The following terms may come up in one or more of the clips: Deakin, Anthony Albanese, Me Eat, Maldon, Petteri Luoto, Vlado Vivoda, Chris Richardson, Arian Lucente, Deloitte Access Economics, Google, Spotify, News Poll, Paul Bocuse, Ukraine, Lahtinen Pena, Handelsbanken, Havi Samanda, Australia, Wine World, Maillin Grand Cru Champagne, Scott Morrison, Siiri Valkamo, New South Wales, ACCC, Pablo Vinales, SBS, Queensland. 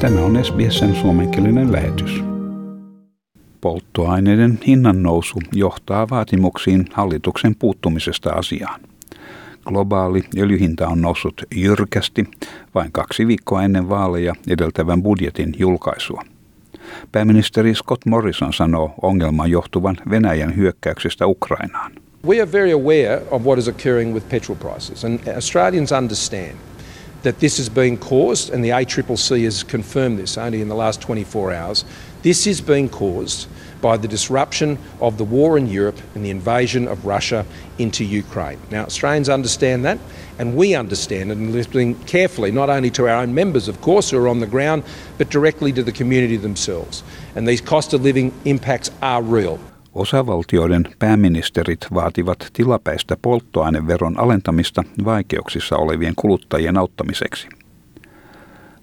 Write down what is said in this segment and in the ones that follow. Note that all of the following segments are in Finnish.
Tämä on SBS:n suomenkielinen lähetys. Polttoaineiden hinnan nousu johtaa vaatimuksiin hallituksen puuttumisesta asiaan. Globaali öljyhinta on noussut jyrkästi vain 2 viikkoa ennen vaaleja edeltävän budjetin julkaisua. Pääministeri Scott Morrison sanoo ongelman johtuvan Venäjän hyökkäyksestä Ukrainaan. We are very aware of what is occurring with petrol prices and Australians understand that this is being caused, and the ACCC has confirmed this only in the last 24 hours. This is being caused by the disruption of the war in Europe and the invasion of Russia into Ukraine. Now, Australians understand that, and we understand it, and listening carefully, not only to our own members, of course, who are on the ground, but directly to the community themselves. And these cost of living impacts are real. Osavaltioiden pääministerit vaativat tilapäistä polttoaineveron alentamista vaikeuksissa olevien kuluttajien auttamiseksi.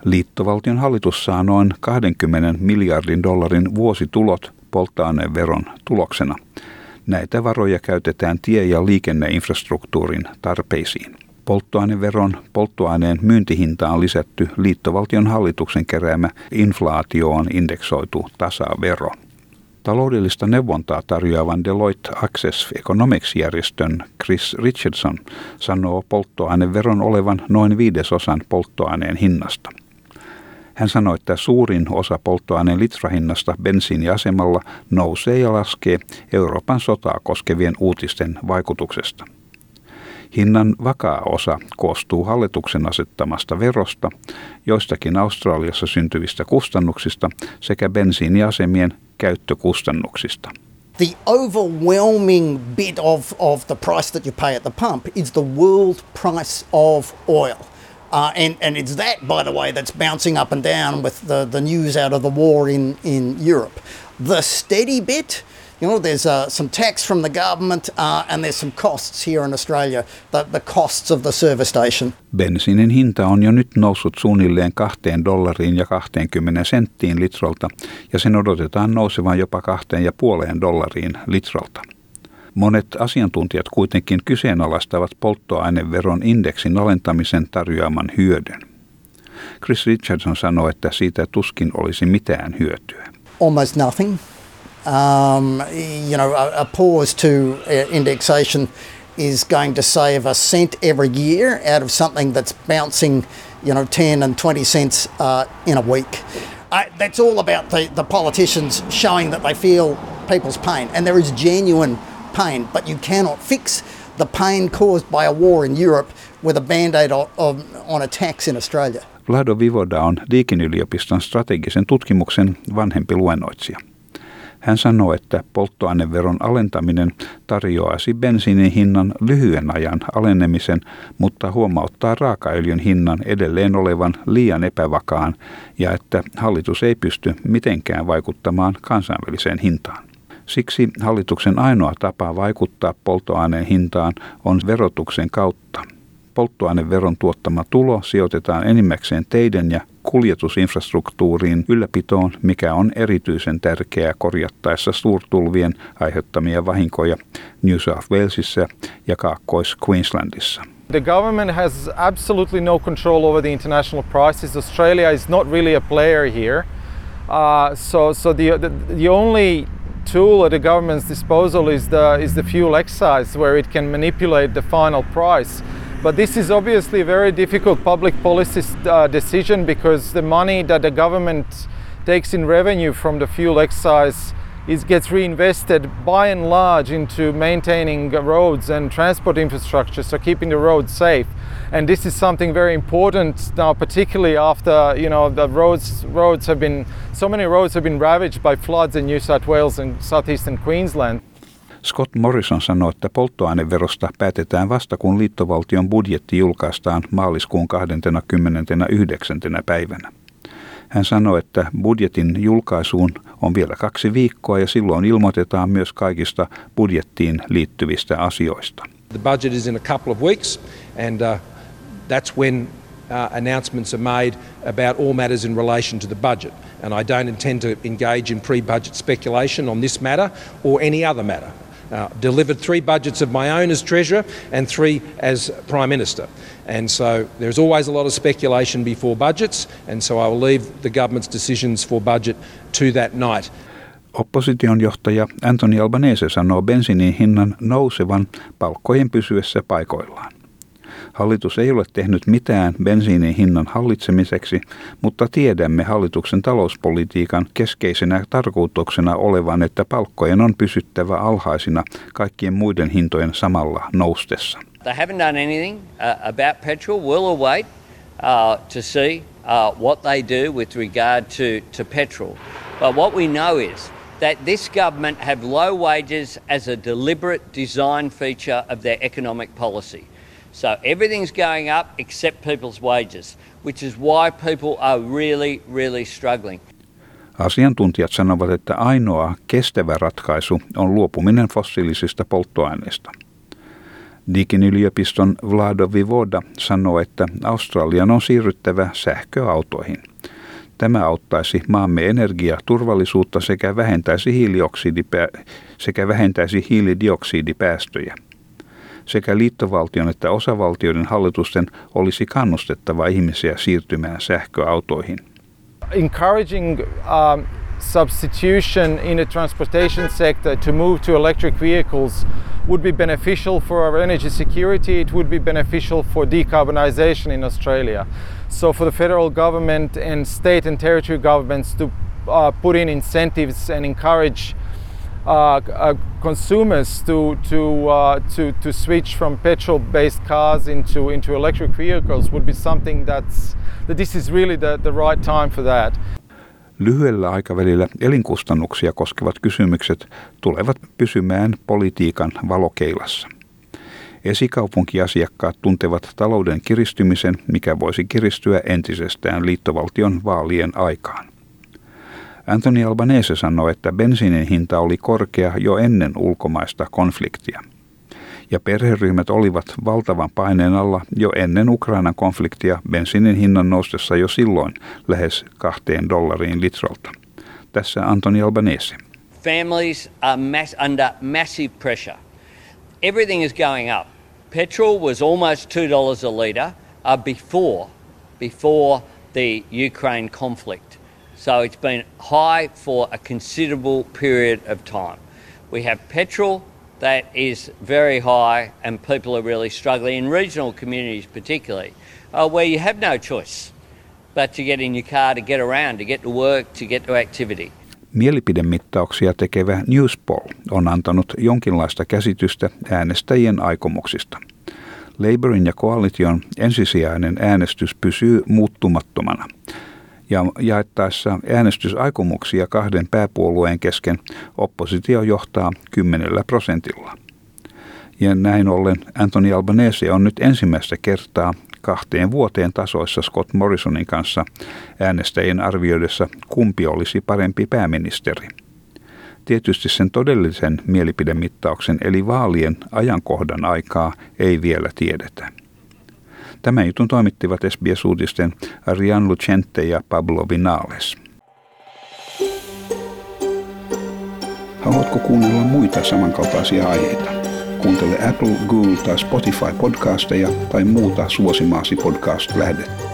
Liittovaltion hallitus saa noin $20 miljardin vuositulot polttoaineveron tuloksena. Näitä varoja käytetään tie- ja liikenneinfrastruktuurin tarpeisiin. Polttoaineveron polttoaineen myyntihinta on lisätty liittovaltion hallituksen keräämä inflaatioon indeksoitu tasavero. Taloudellista neuvontaa tarjoavan Deloitte Access Economics-järjestön Chris Richardson sanoo polttoaineveron olevan noin 1/5 polttoaineen hinnasta. Hän sanoi, että suurin osa polttoaineen litrahinnasta bensiiniasemalla nousee ja laskee Euroopan sotaa koskevien uutisten vaikutuksesta. Hinnan vakaa osa koostuu hallituksen asettamasta verosta, joistakin Australiassa syntyvistä kustannuksista sekä bensiiniasemien käyttökustannuksista. The overwhelming bit of the price that you pay at the pump is the world price of oil. And it's that, by the way, that's bouncing up and down with the news out of the war in Europe. The steady bit, you know, there's some tax from the government and there's some costs here in Australia, the costs of the service station. Bensiinin hinta on jo nyt noussut suunnilleen $2.20 litralta ja sen odotetaan nousevan jopa $2.50 litralta. Monet asiantuntijat kuitenkin kyseenalaistavat polttoaineveron indeksin alentamisen tarjoaman hyödyn. Chris Richardson sanoi, että siitä tuskin olisi mitään hyötyä. Almost nothing. You know, a pause to indexation is going to save a cent every year out of something that's bouncing, you know, 10 and 20 cents in a week. That's all about the politicians showing that they feel people's pain, and there is genuine pain, but you cannot fix the pain caused by a war in Europe with a band-aid on a tax in Australia. Vlado Vivoda on Deakin yliopiston strategisen tutkimuksen vanhempi luennoitsija. Hän sanoi, että polttoaineveron alentaminen tarjoaisi bensiinin hinnan lyhyen ajan alenemisen, mutta huomauttaa raakaöljyn hinnan edelleen olevan liian epävakaan ja että hallitus ei pysty mitenkään vaikuttamaan kansainväliseen hintaan. Siksi hallituksen ainoa tapa vaikuttaa polttoaineen hintaan on verotuksen kautta. Polttoaineveron tuottama tulo sijoitetaan enimmäkseen teiden ja kuljetusinfrastruktuuriin ylläpitoon, mikä on erityisen tärkeää korjattaessa suurtulvien aiheuttamia vahinkoja New South Walesissa ja Kaakkois-Queenslandissa. The government has absolutely no control over the international prices. Australia is not really a player here. So the only tool at the government's disposal is the fuel excise, where it can manipulate the final price. But this is obviously a very difficult public policy decision, because the money that the government takes in revenue from the fuel excise gets reinvested by and large into maintaining roads and transport infrastructure, so keeping the roads safe. And this is something very important now, particularly after, you know, the roads have been, so many roads have been ravaged by floods in New South Wales and southeastern Queensland. Scott Morrison sanoi, että polttoaineverosta päätetään vasta kun liittovaltion budjetti julkaistaan maaliskuun 29. päivänä. Hän sanoi, että budjetin julkaisuun on vielä 2 viikkoa ja silloin ilmoitetaan myös kaikista budjettiin liittyvistä asioista. The budget is in a couple of weeks and that's when announcements are made about all matters in relation to the budget. And I don't intend to engage in pre-budget speculation on this matter or any other matter. delivered three budgets of my own as Treasurer and three as Prime Minister. And so there's always a lot of speculation before budgets, and so I will leave the government's decisions for budget to that night. Opposition johtaja Anthony Albanese sanoo bensiinin hinnan nousevan palkkojen pysyessä paikoillaan. Hallitus ei ole tehnyt mitään bensiinin hinnan hallitsemiseksi, mutta tiedämme hallituksen talouspolitiikan keskeisenä tarkoituksena olevan, että palkkojen on pysyttävä alhaisina kaikkien muiden hintojen samalla noustessa. They haven't done anything about petrol. We'll wait to see what they do with regard to petrol. But what we know is that this government have low wages as a deliberate design feature of their economic policy. So everything's going up except people's wages, which is why people are really, really struggling. Asiantuntijat sanovat, että ainoa kestävä ratkaisu on luopuminen fossiilisista polttoaineista. Deakin yliopiston Vlado Vivoda sanoo, että Australian on siirryttävä sähköautoihin. Tämä auttaisi maamme energiaturvallisuutta sekä vähentäisi hiilidioksidipäästöjä. Sekä liittovaltion että osavaltioiden hallitusten olisi kannustettava ihmisiä siirtymään sähköautoihin. Encouraging substitution in the transportation sector to move to electric vehicles would be beneficial for our energy security. It would be beneficial for decarbonisation in Australia. So for the federal government and state and territory governments to put in incentives and encourage consumers to switch from petrol-based cars into electric vehicles would be something that this is really the right time for that. Lyhyellä aikavälillä elinkustannuksia koskevat kysymykset tulevat pysymään politiikan valokeilassa. Esikaupunkiasiakkaat tuntevat talouden kiristymisen, mikä voisi kiristyä entisestään liittovaltion vaalien aikaan. Anthony Albanese sanoi, että bensiinin hinta oli korkea jo ennen ulkomaista konfliktia. Ja perheryhmät olivat valtavan paineen alla jo ennen Ukrainan konfliktia bensiinin hinnan noustessa jo silloin lähes $2 litralta. Tässä Anthony Albanese. Families are under massive pressure. Everything is going up. Petrol was almost $2 a litre before the Ukraine conflict. So it's been high for a considerable period of time. We have petrol that is very high and people are really struggling, in regional communities particularly, where you have no choice but to get in your car, to get around, to get to work, to get to activity. Mielipidemittauksia tekevä News Poll on antanut jonkinlaista käsitystä äänestäjien aikomuksista. Labourin ja koalition ensisijainen äänestys pysyy muuttumattomana. Ja jaettaessa äänestysaikomuksia kahden pääpuolueen kesken oppositio johtaa 10%. Ja näin ollen Anthony Albanese on nyt ensimmäistä kertaa 2 vuoteen tasoissa Scott Morrisonin kanssa äänestäjien arvioidessa, kumpi olisi parempi pääministeri. Tietysti sen todellisen mielipidemittauksen eli vaalien ajankohdan aikaa ei vielä tiedetä. Tämän jutun toimittivat SBS-uutisten Arian Lucente ja Pablo Vinales. Haluatko kuunnella muita samankaltaisia aiheita? Kuuntele Apple, Google tai Spotify podcasteja tai muuta suosimaasi podcast-lähdettä.